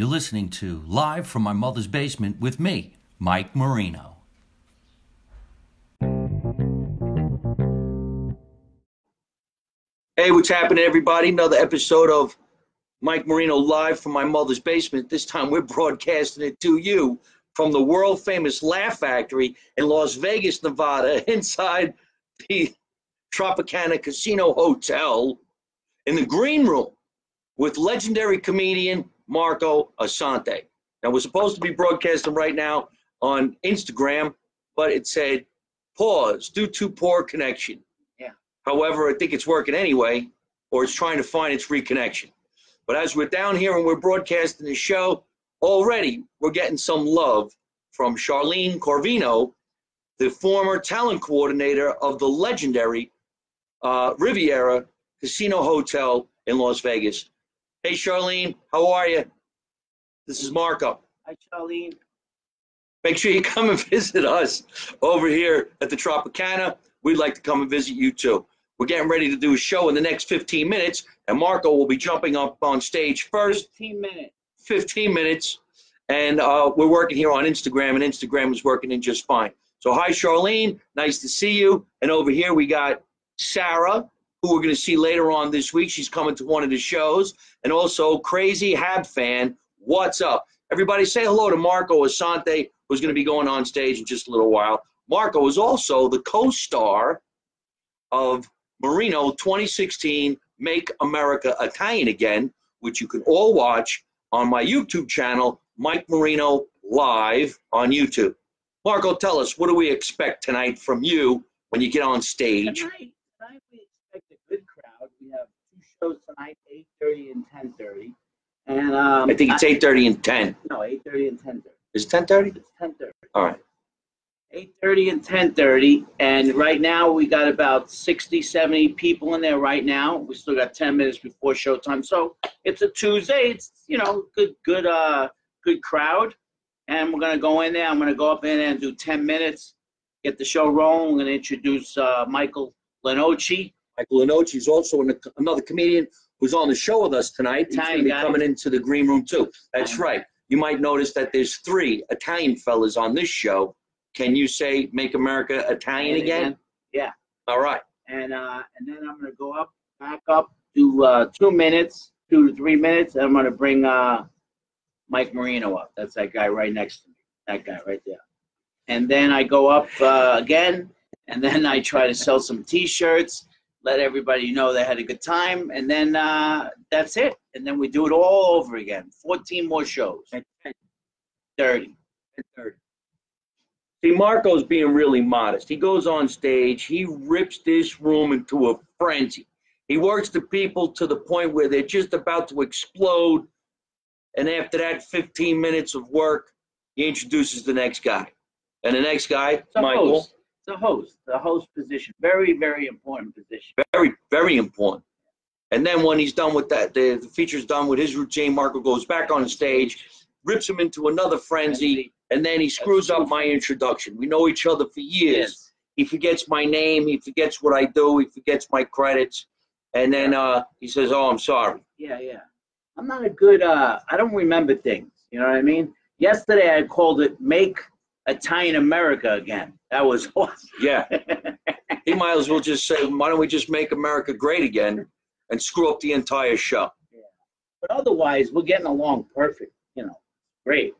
You're listening to Live from My Mother's Basement with me, Mike Marino. Hey, what's happening, everybody? Another episode of Mike Marino Live from My Mother's Basement. This time we're broadcasting it to you from the world-famous Laugh Factory in Las Vegas, Nevada, inside the Tropicana Casino Hotel in the green room with legendary comedian Marco Assante. Now, we're supposed to be broadcasting right now on Instagram, but it said pause due to poor connection. Yeah. However, I think it's working anyway, or it's trying to find its reconnection. But as we're down here and we're broadcasting the show, already we're getting some love from Charlene Corvino, the former talent coordinator of the legendary Riviera Casino Hotel in Las Vegas. Hey, Charlene, how are you? This is Marco. Hi, Charlene. Make sure you come and visit us over here at the Tropicana. We'd like to come and visit you, too. We're getting ready to do a show in the next 15 minutes, and Marco will be jumping up on stage first. 15 minutes. And we're working here on Instagram, and Instagram is working in just fine. So, hi, Charlene. Nice to see you. And over here, we got Sarah, who we're going to see later on this week. She's coming to one of the shows. And also, Crazy Hab Fan, what's up? Everybody say hello to Marco Assante, who's going to be going on stage in just a little while. Marco is also the co-star of Marino 2016 Make America Italian Again, which you can all watch on my YouTube channel, Mike Marino Live on YouTube. Marco, tell us, what do we expect tonight from you when you get on stage? Tonight we expect a good crowd. We have two shows tonight, 8:30 and 10:30. And I think it's 8:30 and 10. No, 8:30 and 10:30. Is it 10:30? It's 10:30. All right. 8:30 and 10:30. And right now we got about 60, 70 people in there right now. We still got 10 minutes before showtime. So it's a Tuesday. It's, you know, good crowd. And we're going to go in there. I'm going to go up in there and do 10 minutes, get the show rolling. I'm going to introduce Michael Lenoci. Michael Lenoci is also another comedian who's on the show with us tonight. He's going to be coming into the green room, too. That's right. You might notice that there's three Italian fellas on this show. Can you say Make America Italian Again? Yeah. All right. And then I'm going to go up, back up, do 2 to 3 minutes, and I'm going to bring Mike Marino up. That's that guy right next to me. That guy right there. And then I go up again, and then I try to sell some T-shirts, let everybody know they had a good time, and then that's it. And then we do it all over again. 14 more shows. 30. See, Marco's being really modest. He goes on stage. He rips this room into a frenzy. He works the people to the point where they're just about to explode. And after that 15 minutes of work, he introduces the next guy. And the next guy, Michael. The host. The host position. Very, very important position. Very, very important. And then when he's done with that, the feature's done with his routine, Marco goes back on stage, rips him into another frenzy, and then he screws up my introduction. We know each other for years. Yes. He forgets my name. He forgets what I do. He forgets my credits. And then he says, oh, I'm sorry. Yeah. I'm not a good, I don't remember things. You know what I mean? Yesterday I called it Make Italian America Again. That was awesome. Yeah. He might as well just say, why don't we just make America great again and screw up the entire show. Yeah. But otherwise, we're getting along perfect. You know, great.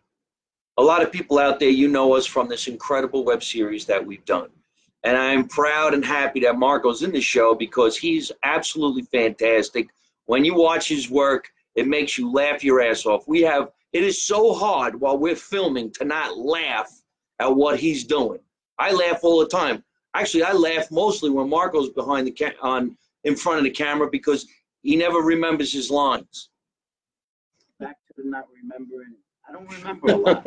A lot of people out there, you know us from this incredible web series that we've done. And I'm proud and happy that Marco's in the show because he's absolutely fantastic. When you watch his work, it makes you laugh your ass off. It is so hard while we're filming to not laugh at what he's doing. I laugh all the time. Actually, I laugh mostly when Marco's behind the in front of the camera because he never remembers his lines. Back to not remembering. I don't remember a lot.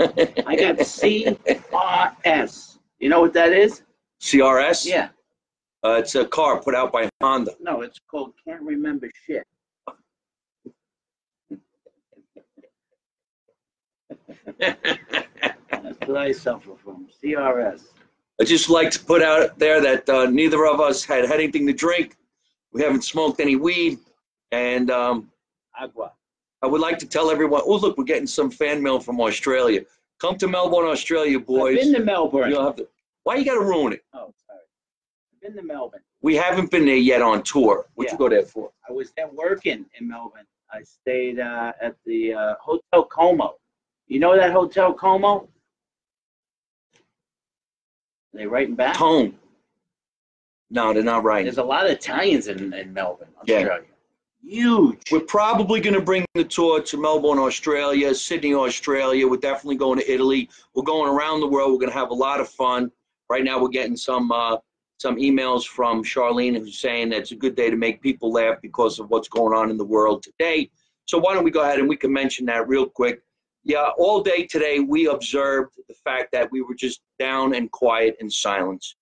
I got CRS. You know what that is? CRS? Yeah. It's a car put out by Honda. No, it's called Can't Remember Shit. That's what I suffer from, CRS. I just like to put out there that neither of us had anything to drink. We haven't smoked any weed. And agua. I would like to tell everyone, oh, look, we're getting some fan mail from Australia. Come to Melbourne, Australia, boys. I've been to Melbourne. You'll have to, why you got to ruin it? Oh, sorry. I've been to Melbourne. We haven't been there yet on tour. What'd you go there for? I was there working in Melbourne. I stayed at the Hotel Como. You know that Hotel Como? Are they writing back? Tone. No, they're not writing. There's a lot of Italians in Melbourne, Australia. Yeah. Huge. We're probably going to bring the tour to Melbourne, Australia, Sydney, Australia. We're definitely going to Italy. We're going around the world. We're going to have a lot of fun. Right now we're getting some emails from Charlene who's saying that it's a good day to make people laugh because of what's going on in the world today. So why don't we go ahead and we can mention that real quick. Yeah, all day today we observed the fact that we were just down and quiet in silence.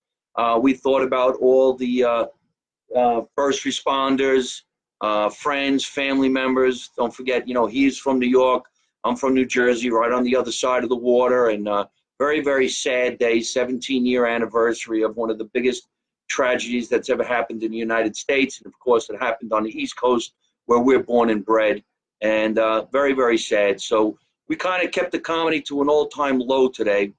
We thought about all the first responders, friends, family members. Don't forget, you know, he's from New York. I'm from New Jersey, right on the other side of the water. And very, very sad day, 17-year anniversary of one of the biggest tragedies that's ever happened in the United States. And, of course, it happened on the East Coast where we're born and bred. And very, very sad. So we kind of kept the comedy to an all-time low today.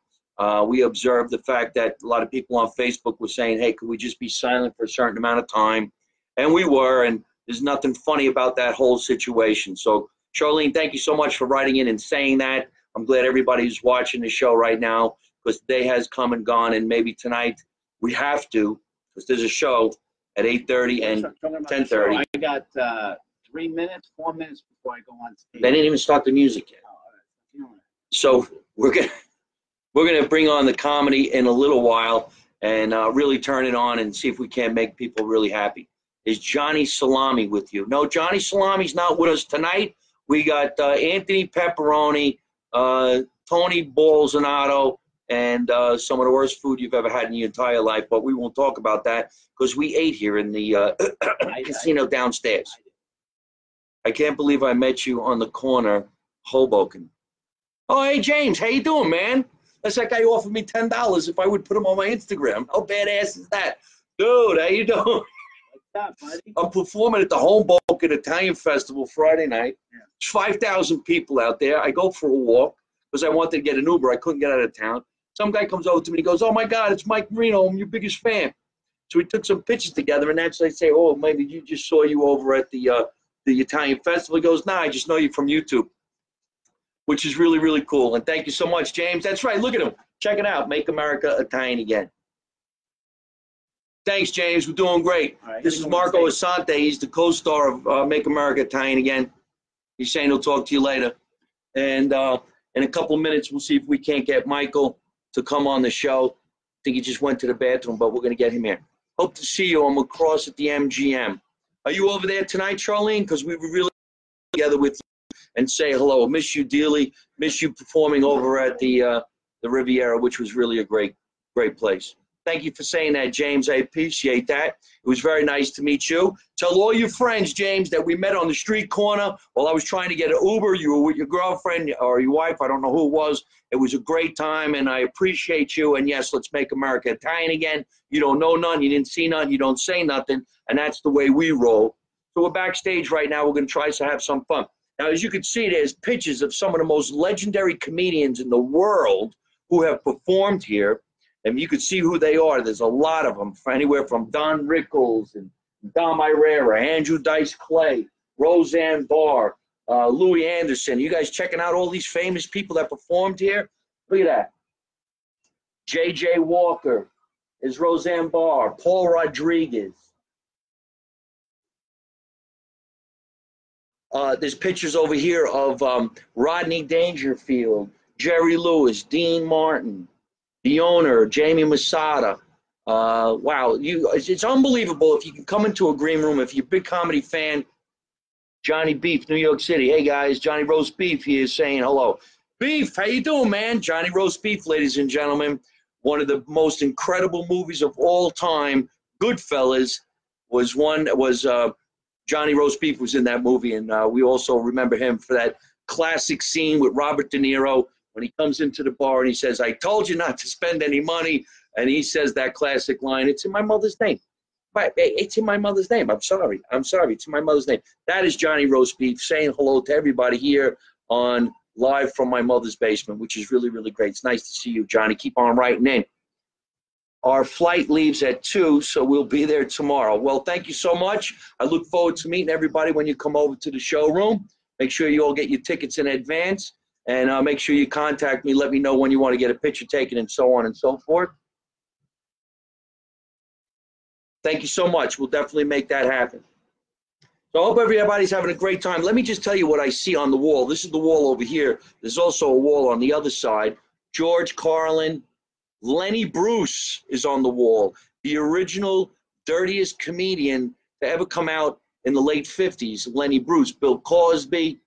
We observed the fact that a lot of people on Facebook were saying, hey, could we just be silent for a certain amount of time? And we were, and there's nothing funny about that whole situation. So, Charlene, thank you so much for writing in and saying that. I'm glad everybody's watching the show right now because the day has come and gone, and maybe tonight we have to because there's a show at 8:30 and 10:30. I got 4 minutes before I go on stage. They didn't even start the music yet. So we're gonna bring on the comedy in a little while and really turn it on and see if we can make people really happy. Is Johnny Salami with you? No, Johnny Salami's not with us tonight. We got Anthony Pepperoni, Tony Bolzanato, and some of the worst food you've ever had in your entire life, but we won't talk about that because we ate here in the casino downstairs. I can't believe I met you on the corner, Hoboken. Oh, hey, James, how you doing, man? That's that guy who offered me $10 if I would put him on my Instagram. How badass is that? Dude, how you doing? What's up, buddy? I'm performing at the Hoboken Italian Festival Friday night. Yeah. 5,000 people out there. I go for a walk because I wanted to get an Uber. I couldn't get out of town. Some guy comes over to me and goes, oh, my God, it's Mike Marino. I'm your biggest fan. So we took some pictures together, and actually I say, oh, maybe you just saw you over at the Italian Festival. He goes, nah, I just know you from YouTube, which is really, really cool. And thank you so much, James. That's right. Look at him. Check it out. Make America Italian Again. Thanks, James. We're doing great. Right, this is Marco Assante. He's the co-star of Make America Italian Again. He's saying he'll talk to you later. And in a couple of minutes, we'll see if we can't get Michael to come on the show. I think he just went to the bathroom, but we're going to get him here. Hope to see you on Macross at the MGM. Are you over there tonight, Charlene? Because we were really together with you. And say hello. Miss you dearly. Miss you performing over at the Riviera, which was really a great, great place. Thank you for saying that, James. I appreciate that. It was very nice to meet you. Tell all your friends, James, that we met on the street corner while I was trying to get an Uber. You were with your girlfriend or your wife. I don't know who it was. It was a great time, and I appreciate you. And, yes, let's make America Italian again. You don't know none. You didn't see none. You don't say nothing. And that's the way we roll. So we're backstage right now. We're going to try to have some fun. Now, as you can see, there's pictures of some of the most legendary comedians in the world who have performed here. And you can see who they are. There's a lot of them, anywhere from Don Rickles and Dom Irrera, Andrew Dice Clay, Roseanne Barr, Louis Anderson. You guys checking out all these famous people that performed here? Look at that. J.J. Walker is Roseanne Barr, Paul Rodriguez. There's pictures over here of Rodney Dangerfield, Jerry Lewis, Dean Martin, the owner, Jamie Masada. Wow, it's unbelievable if you can come into a green room. If you're a big comedy fan, Johnny Beef, New York City. Hey, guys, Johnny Roast Beef here saying hello. Beef, how you doing, man? Johnny Roast Beef, ladies and gentlemen. One of the most incredible movies of all time, Goodfellas, was one that was Johnny Roast Beef was in that movie, and we also remember him for that classic scene with Robert De Niro when he comes into the bar and he says, I told you not to spend any money, and he says that classic line, it's in my mother's name. But it's in my mother's name. I'm sorry. I'm sorry. It's in my mother's name. That is Johnny Roast Beef saying hello to everybody here on Live from My Mother's Basement, which is really, really great. It's nice to see you, Johnny. Keep on writing in. Our flight leaves at 2, so we'll be there tomorrow. Well, thank you so much. I look forward to meeting everybody when you come over to the showroom. Make sure you all get your tickets in advance, and make sure you contact me. Let me know when you want to get a picture taken and so on and so forth. Thank you so much. We'll definitely make that happen. So I hope everybody's having a great time. Let me just tell you what I see on the wall. This is the wall over here. There's also a wall on the other side. George Carlin, Lenny Bruce is on the wall. The original dirtiest comedian to ever come out in the late 50s, Lenny Bruce. Bill Cosby,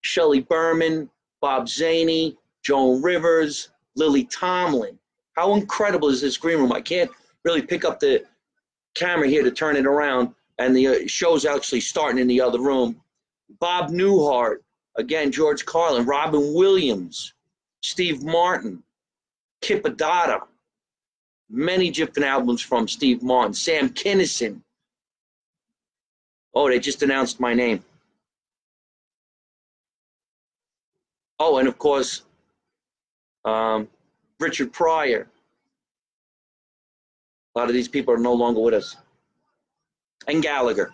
Shelley Berman, Bob Zaney, Joan Rivers, Lily Tomlin. How incredible is this green room? I can't really pick up the camera here to turn it around. And the show's actually starting in the other room. Bob Newhart, again, George Carlin, Robin Williams, Steve Martin, Kip Adada, many different albums from Steve Martin, Sam Kinison. Oh, they just announced my name. Oh, and of course, Richard Pryor. A lot of these people are no longer with us. And Gallagher.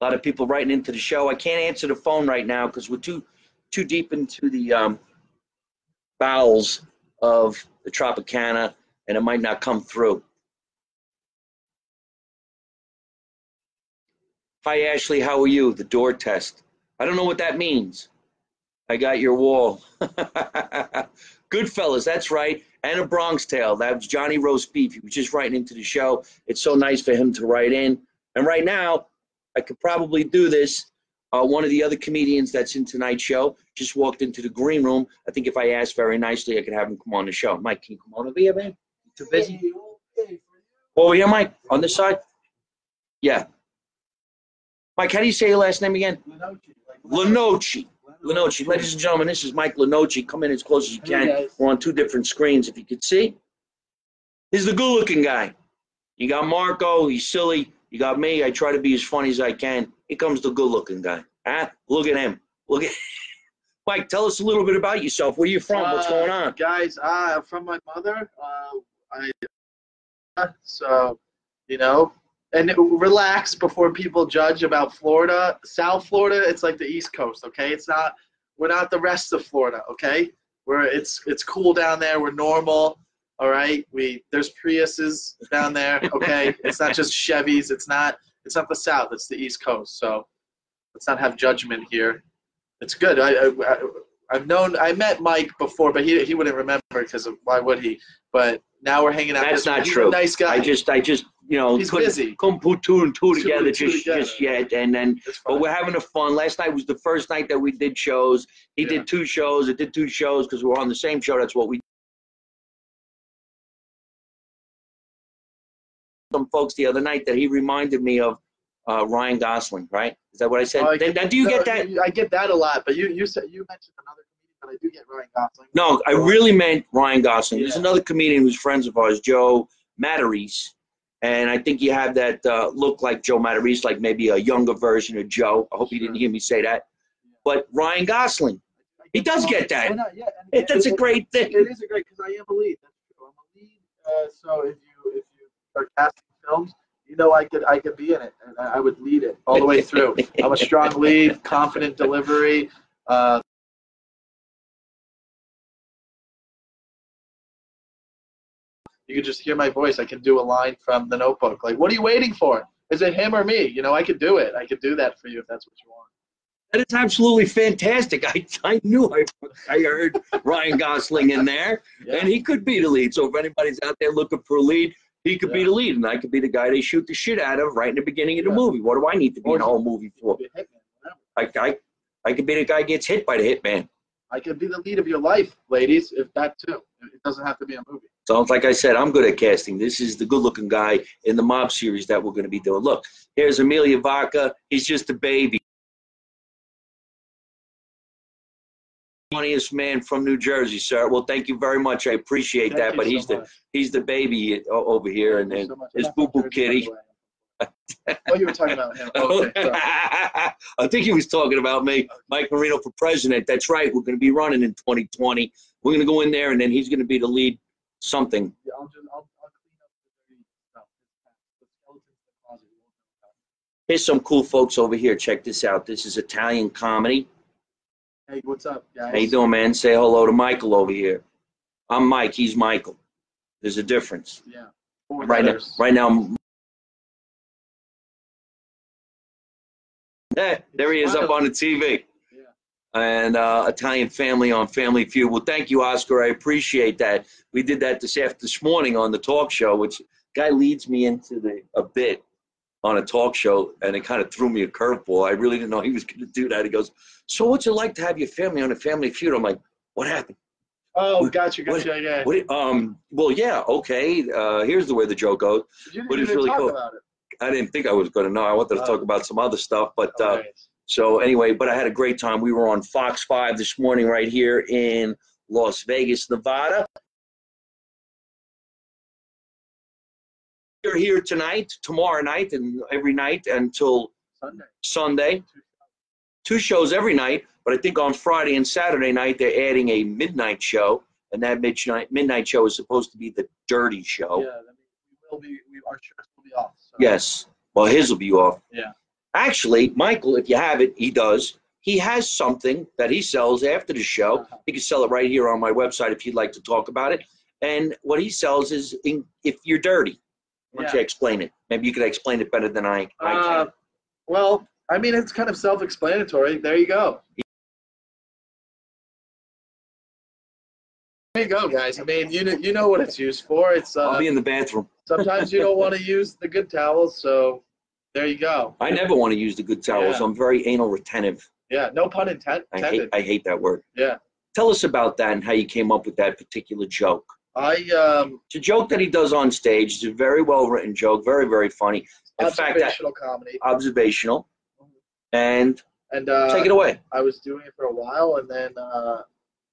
A lot of people writing into the show. I can't answer the phone right now because we're too deep into the bowels of the Tropicana, and it might not come through. Hi, Ashley. How are you? The door test. I don't know what that means. I got your wall. Goodfellas, that's right. And A Bronx Tale. That was Johnny Roast Beef. He was just writing into the show. It's so nice for him to write in. And right now, I could probably do this. One of the other comedians that's in tonight's show just walked into the green room. I think if I asked very nicely, I could have him come on the show. Mike, can you come on over here, man? You too busy? Over here, Mike? On this side? Yeah. Mike, how do you say your last name again? Lenoci. Lenoci. Ladies and gentlemen, this is Mike Lenoci. Come in as close as you can. We're on two different screens, if you could see. He's the good-looking guy. You got Marco. He's silly. You got me. I try to be as funny as I can. Here comes the good-looking guy. Huh? Look at him. Look at Mike, tell us a little bit about yourself. Where are you from? What's going on? Guys, I'm from my mother. So, you know. And relax before people judge about Florida. South Florida, it's like the East Coast, okay? It's not, we're not the rest of Florida, okay? We're, it's cool down there. We're normal, all right? There's Priuses down there, okay? It's not just Chevys. It's not the South. It's the East Coast. So let's not have judgment here. It's good. I met Mike before, but he wouldn't remember because why would he? But now we're hanging out. That's not true. He's a nice guy. I just. You know, he's busy. Come put two together, just yet, and then. But we're having a fun. Last night was the first night that we did shows. He did two shows. It did two shows because we were on the same show. That's what we. Some folks the other night that he reminded me of Ryan Gosling. Right? Is that what I said? Get that? I get that a lot, but you mentioned another comedian, but I do get Ryan Gosling. No, I really meant Ryan Gosling. Yeah. There's another comedian who's friends of ours, Joe Matarese. And I think you have that look like Joe Matarese, like maybe a younger version of Joe. I hope you didn't hear me say that. But Ryan Gosling, he does get that. That's a great thing. It is a great because I am a lead. That's true. I'm a lead. So if you start casting films, you know I could be in it, and I would lead it all the way through. I'm a strong lead, confident delivery. You can just hear my voice. I can do a line from The Notebook. Like, what are you waiting for? Is it him or me? You know, I could do it. I could do that for you if that's what you want. That is absolutely fantastic. I knew I heard Ryan Gosling in there, and he could be the lead. So if anybody's out there looking for a lead, he could be the lead, and I could be the guy they shoot the shit out of right in the beginning of the movie. What do I need to be in the whole movie for? I could be the guy who gets hit by the hitman. I could be the lead of your life, ladies, if that too. It doesn't have to be a movie. So, like I said, I'm good at casting. This is the good-looking guy in the mob series that we're going to be doing. Look, here's Amelia Vaca. He's just a baby. funniest man from New Jersey, sir. Well, thank you very much. I appreciate that. But he's the baby over here, and his boo-boo kitty. Oh, you were talking about him. Oh, okay. I think he was talking about me. Mike Marino for president. That's right. We're going to be running in 2020. We're going to go in there, and then he's going to be the lead something. Yeah, I'll clean up the dirty stuff. The skeletons in the closet. Here's some cool folks over here. Check this out. This is Italian comedy. Hey, what's up, guys? How you doing, man? Say hello to Michael over here. I'm Mike. He's Michael. There's a difference. Yeah. Right now. Yeah, there he is up on the TV. Yeah. And Italian family on Family Feud. Well, thank you, Oscar. I appreciate that. We did that this morning on the talk show, which guy leads me into a bit on a talk show, and it kind of threw me a curveball. I really didn't know he was going to do that. He goes, so what's it like to have your family on a Family Feud? I'm like, what happened? Oh, gotcha, yeah. Well, yeah, okay. Here's the way the joke goes. But it's really cool. I didn't think I was going to know. I wanted to talk about some other stuff, but so anyway, but I had a great time. We were on Fox 5 this morning right here in Las Vegas, Nevada. We're here tonight, tomorrow night, and every night until Sunday. Two shows every night, but I think on Friday and Saturday night they're adding a midnight show, and that midnight show is supposed to be the dirty show. Yeah, our shirts will be off. So. Yes. Well, his will be off. Yeah. Actually, Michael, if you have it, he has something that he sells after the show. He can sell it right here on my website if you'd like to talk about it. And what he sells is if you're dirty. Why don't you explain it? Maybe you could explain it better than I can. Well, I mean, it's kind of self-explanatory. There you go. There you go, guys. I mean, you know what it's used for. It's I'll be in the bathroom. Sometimes you don't want to use the good towels, so there you go. I never want to use the good towels. Yeah. I'm very anal retentive. Yeah, no pun intended. I hate that word. Yeah. Tell us about that and how you came up with that particular joke. It's a joke that he does on stage. It's a very well-written joke, very, very funny. In fact, observational comedy. Observational. And take it away. I was doing it for a while, and then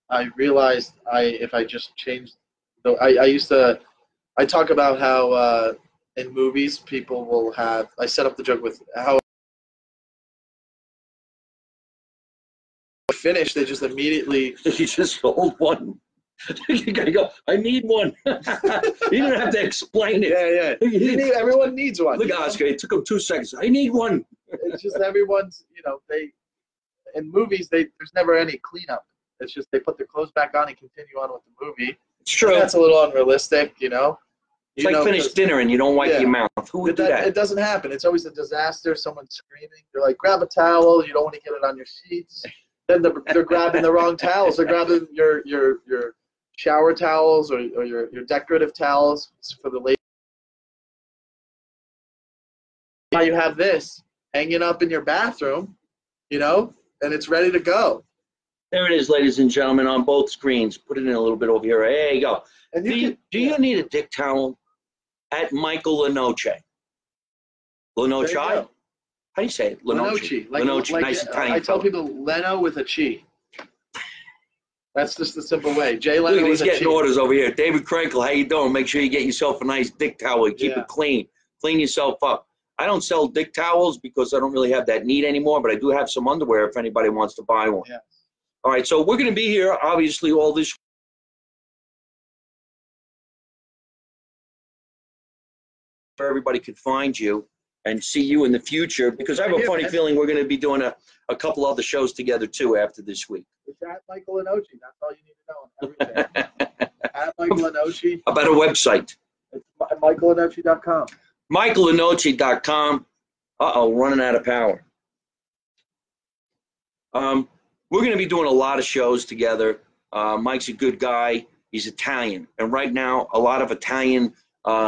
I realized I talk about how in movies people will have, I set up the joke with how finish, they just immediately. He just rolled one. You gotta go, I need one. You don't have to explain it. Yeah. Everyone needs one. Look, Oscar, it took him 2 seconds. I need one. It's just everyone's, in movies, there's never any cleanup. It's just they put their clothes back on and continue on with the movie. It's true. That's a little unrealistic, It's like finish dinner and you don't wipe your mouth. Who would do that? It doesn't happen. It's always a disaster. Someone's screaming. They're like, grab a towel. You don't want to get it on your sheets. Then they're grabbing the wrong towels. They're grabbing your shower towels or your decorative towels for the ladies. Now you have this hanging up in your bathroom, and it's ready to go. There it is, ladies and gentlemen, on both screens. Put it in a little bit over here. There you go. And do you need a dick towel at Michael Lenoci? Lenoci? How do you say it? Lenoci. Lenoci. Nice Italian. I tell people Leno with a chi. That's just the simple way. Jay Leno with a chi. He's getting orders over here. David Krenkel, how you doing? Make sure you get yourself a nice dick towel. Keep it clean. Clean yourself up. I don't sell dick towels because I don't really have that need anymore, but I do have some underwear if anybody wants to buy one. Yeah. All right, so we're going to be here, obviously, all this. Where everybody could find you and see you in the future, because I have a funny feeling we're going to be doing a couple other shows together, too, after this week. It's at Michael Lenoci. That's all you need to know on everything. At Michael Lenoci. About a website. It's MichaelLenoci.com. MichaelLenoci.com. Uh-oh, running out of power. We're going to be doing a lot of shows together. Mike's a good guy. He's Italian. And right now, a lot of Italian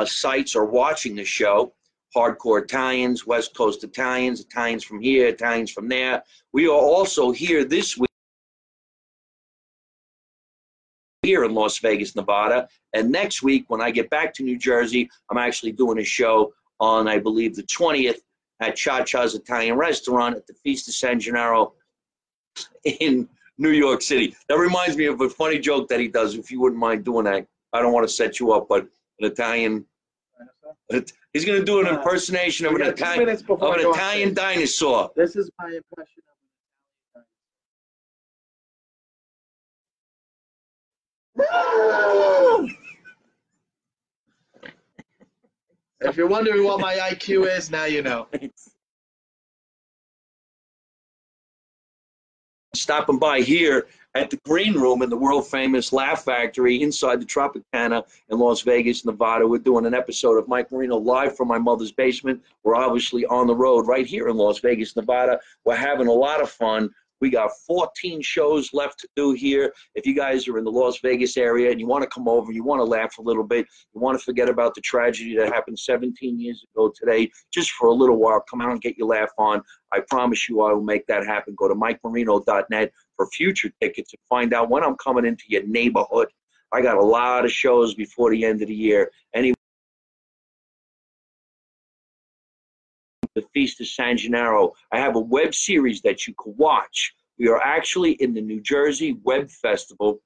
sites are watching the show. Hardcore Italians, West Coast Italians, Italians from here, Italians from there. We are also here this week here in Las Vegas, Nevada. And next week, when I get back to New Jersey, I'm actually doing a show on, I believe, the 20th at Cha Cha's Italian Restaurant at the Feast of San Gennaro in New York City. That reminds me of a funny joke that he does, if you wouldn't mind doing that. I don't want to set you up, but an Italian. He's going to do an impersonation of an Italian, dinosaur. This is my impression of an Italian dinosaur. If you're wondering what my IQ is, now you know. Stopping by here at the Green Room in the world-famous Laugh Factory inside the Tropicana in Las Vegas, Nevada. We're doing an episode of Mike Marino live from my mother's basement. We're obviously on the road right here in Las Vegas, Nevada. We're having a lot of fun. We got 14 shows left to do here. If you guys are in the Las Vegas area and you want to come over, you want to laugh a little bit, you want to forget about the tragedy that happened 17 years ago today, just for a little while, come out and get your laugh on. I promise you I will make that happen. Go to MikeMarino.net for future tickets and find out when I'm coming into your neighborhood. I got a lot of shows before the end of the year. Anyway, the Feast of San Gennaro. I have a web series that you can watch. We are actually in the New Jersey Web Festival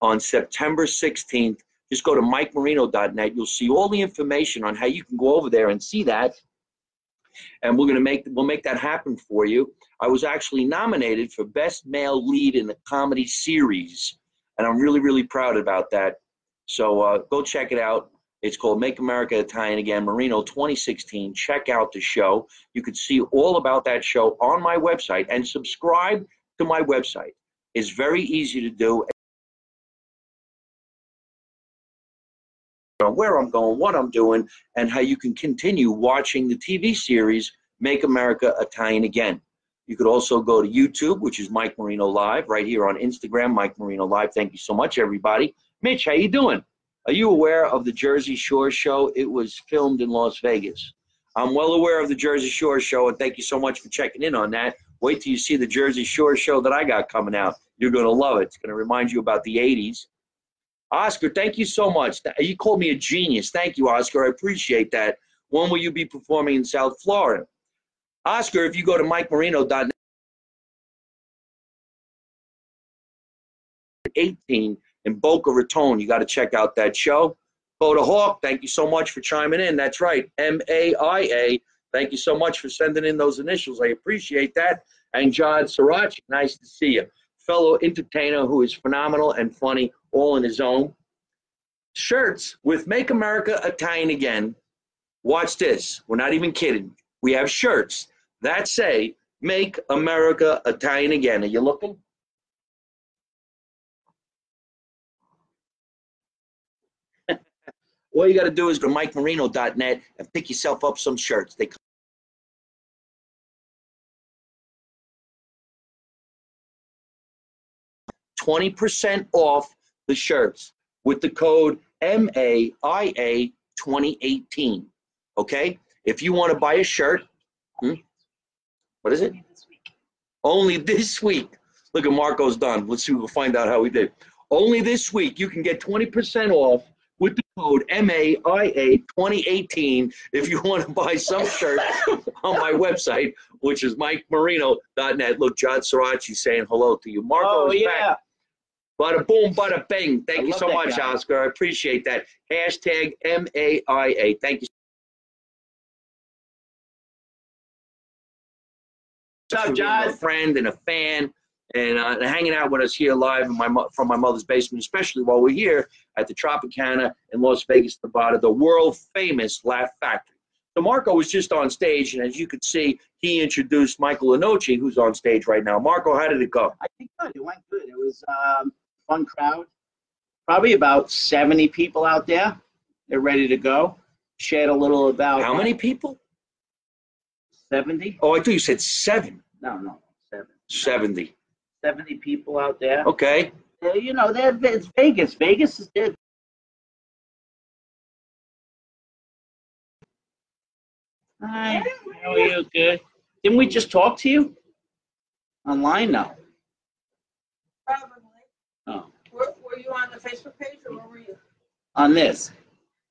on September 16th. Just go to MikeMarino.net. You'll see all the information on how you can go over there and see that. And we're going to make that happen for you. I was actually nominated for Best Male Lead in a Comedy Series, and I'm really, really proud about that. So go check it out. It's called Make America Italian Again, Marino 2016. Check out the show. You can see all about that show on my website and subscribe to my website. It's very easy to do. Where I'm going, what I'm doing, and how you can continue watching the TV series Make America Italian Again. You could also go to YouTube, which is Mike Marino Live, right here on Instagram, Mike Marino Live. Thank you so much, everybody. Mitch, how you doing? Are you aware of the Jersey Shore show? It was filmed in Las Vegas. I'm well aware of the Jersey Shore show, and thank you so much for checking in on that. Wait till you see the Jersey Shore show that I got coming out. You're going to love it. It's going to remind you about the 80s. Oscar, thank you so much. You called me a genius. Thank you, Oscar. I appreciate that. When will you be performing in South Florida? Oscar, if you go to MikeMarino.net, 18 in Boca Raton, you got to check out that show. Go to Hawk, thank you so much for chiming in. That's right, M-A-I-A. Thank you so much for sending in those initials. I appreciate that. And John Sirachi, nice to see you. Fellow entertainer who is phenomenal and funny all in his own. Shirts with Make America Italian Again. Watch this. We're not even kidding. We have shirts that say Make America Italian Again. Are you looking? All you got to do is go to MikeMarino.net and pick yourself up some shirts. They come at 20% off the shirts with the code MAIA2018. Okay? If you want to buy a shirt, what is it? Only this week. Only this week. Look at Marco's done. Let's see. We'll find out how we did. Only this week, you can get 20% off with the code MAIA2018 if you want to buy some shirt on my website, which is MikeMarino.net. Look, John Sirachi saying hello to you. Marco is back. Bada boom, bada bang. Thank you so much, guy. Oscar. I appreciate that. Hashtag MAIA. Thank you. What's up, John? A friend and a fan. And hanging out with us here live in from my mother's basement, especially while we're here at the Tropicana in Las Vegas, Nevada, the world-famous Laugh Factory. So Marco was just on stage, and as you could see, he introduced Michael Lenoci, who's on stage right now. Marco, how did it go? I think good. It went good. It was a fun crowd. Probably about 70 people out there. They're ready to go. Shared a little about... How many people? 70. Oh, I thought you said 7. No, 7. 70. 70 people out there. Okay. You know, it's Vegas. Vegas is dead. Hi. How are you? Good. Didn't we just talk to you? Online now? Probably. Oh. Were you on the Facebook page or where were you? On this?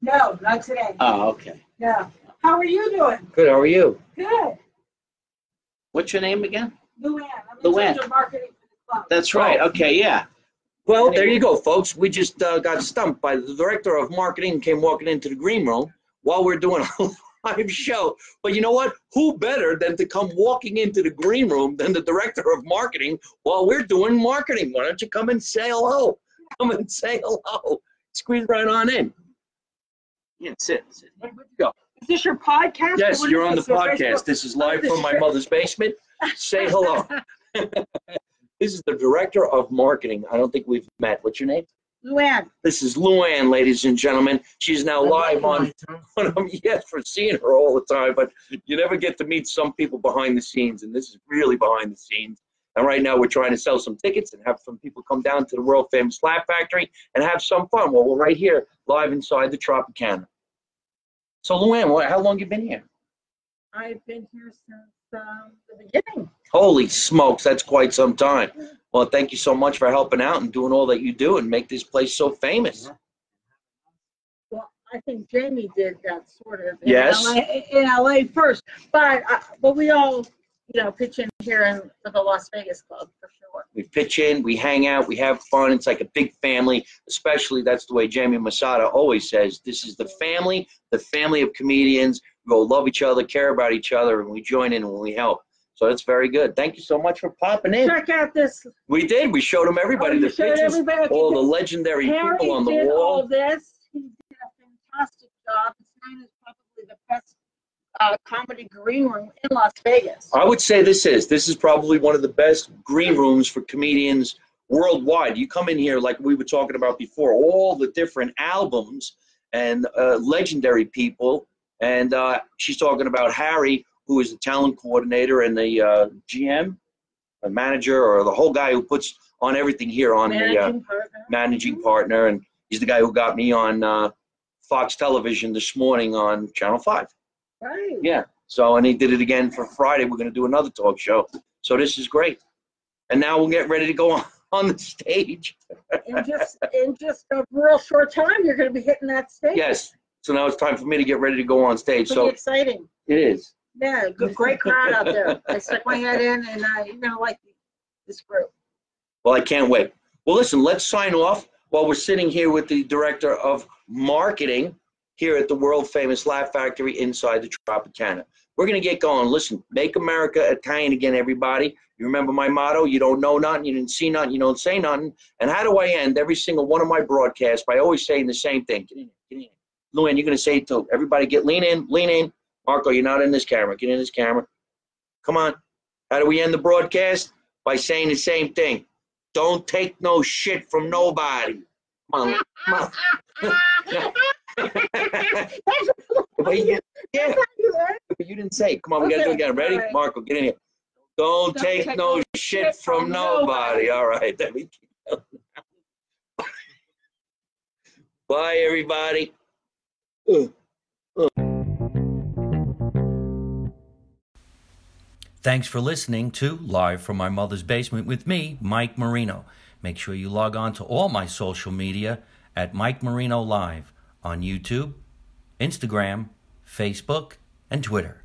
No, not today. Oh, okay. Yeah. How are you doing? Good. How are you? Good. What's your name again? Luann. I'm in charge of marketing. That's right. Okay, yeah. Well, there you go, folks. We just got stumped by the director of marketing came walking into the green room while we're doing a live show. But you know what? Who better than to come walking into the green room than the director of marketing while we're doing marketing? Why don't you come and say hello? Come and say hello. Squeeze right on in. Yeah, sit. Where'd you go? Is this your podcast? Yes, you're on the podcast. This is live from my mother's basement. Say hello. This is the director of marketing. I don't think we've met. What's your name? Luann. This is Luann, ladies and gentlemen. She's now live on yes, for seeing her all the time, but you never get to meet some people behind the scenes, and this is really behind the scenes. And right now we're trying to sell some tickets and have some people come down to the world-famous Laugh Factory and have some fun. Well, we're right here, live inside the Tropicana. So, Luann, how long have you been here? I've been here since the beginning. Holy smokes, that's quite some time. Well, thank you so much for helping out and doing all that you do and make this place so famous. Well, I think Jamie did that sort of in LA first, but we all, you know, pitch in here in the Las Vegas club for sure. We pitch in, we hang out, we have fun. It's like a big family, especially that's the way Jamie Masada always says. This is the family of comedians. We all love each other, care about each other, and we join in and we help. So that's very good. Thank you so much for popping in. Check out this. We did. We showed them everybody the pictures, everybody. All the legendary people on the wall. All this. He did a fantastic job. His name is probably the best comedy green room in Las Vegas. I would say this is probably one of the best green rooms for comedians worldwide. You come in here, like we were talking about before, all the different albums and legendary people. And she's talking about Harry, who is the talent coordinator and the GM, the manager, or the whole guy who puts on everything here on managing partner. And he's the guy who got me on Fox Television this morning on Channel 5. Right. Yeah. So, and he did it again for Friday. We're going to do another talk show. So this is great. And now we'll get ready to go on the stage. in just a real short time, you're going to be hitting that stage. Yes. So now it's time for me to get ready to go on stage. Pretty so exciting. It is. Yeah, great crowd out there. I stuck my head in, and you know, like this group. Well, I can't wait. Well, listen, let's sign off while we're sitting here with the director of marketing here at the world-famous Laugh Factory inside the Tropicana. We're going to get going. Listen, make America Italian again, everybody. You remember my motto, you don't know nothing, you didn't see nothing, you don't say nothing. And how do I end every single one of my broadcasts by always saying the same thing? Get in here, get in here. Luann, you're going to say it too. Everybody get lean in. Marco, you're not in this camera. Get in this camera. Come on. How do we end the broadcast? By saying the same thing. Don't take no shit from nobody. Come on. Come on. But yeah. But you didn't say it. Come on, we got to do it again. Ready? Right. Marco, get in here. Don't take no shit from nobody. All right. Let me keep going. Bye, everybody. Thanks for listening to Live from My Mother's Basement with me, Mike Marino. Make sure you log on to all my social media at Mike Marino Live on YouTube, Instagram, Facebook, and Twitter.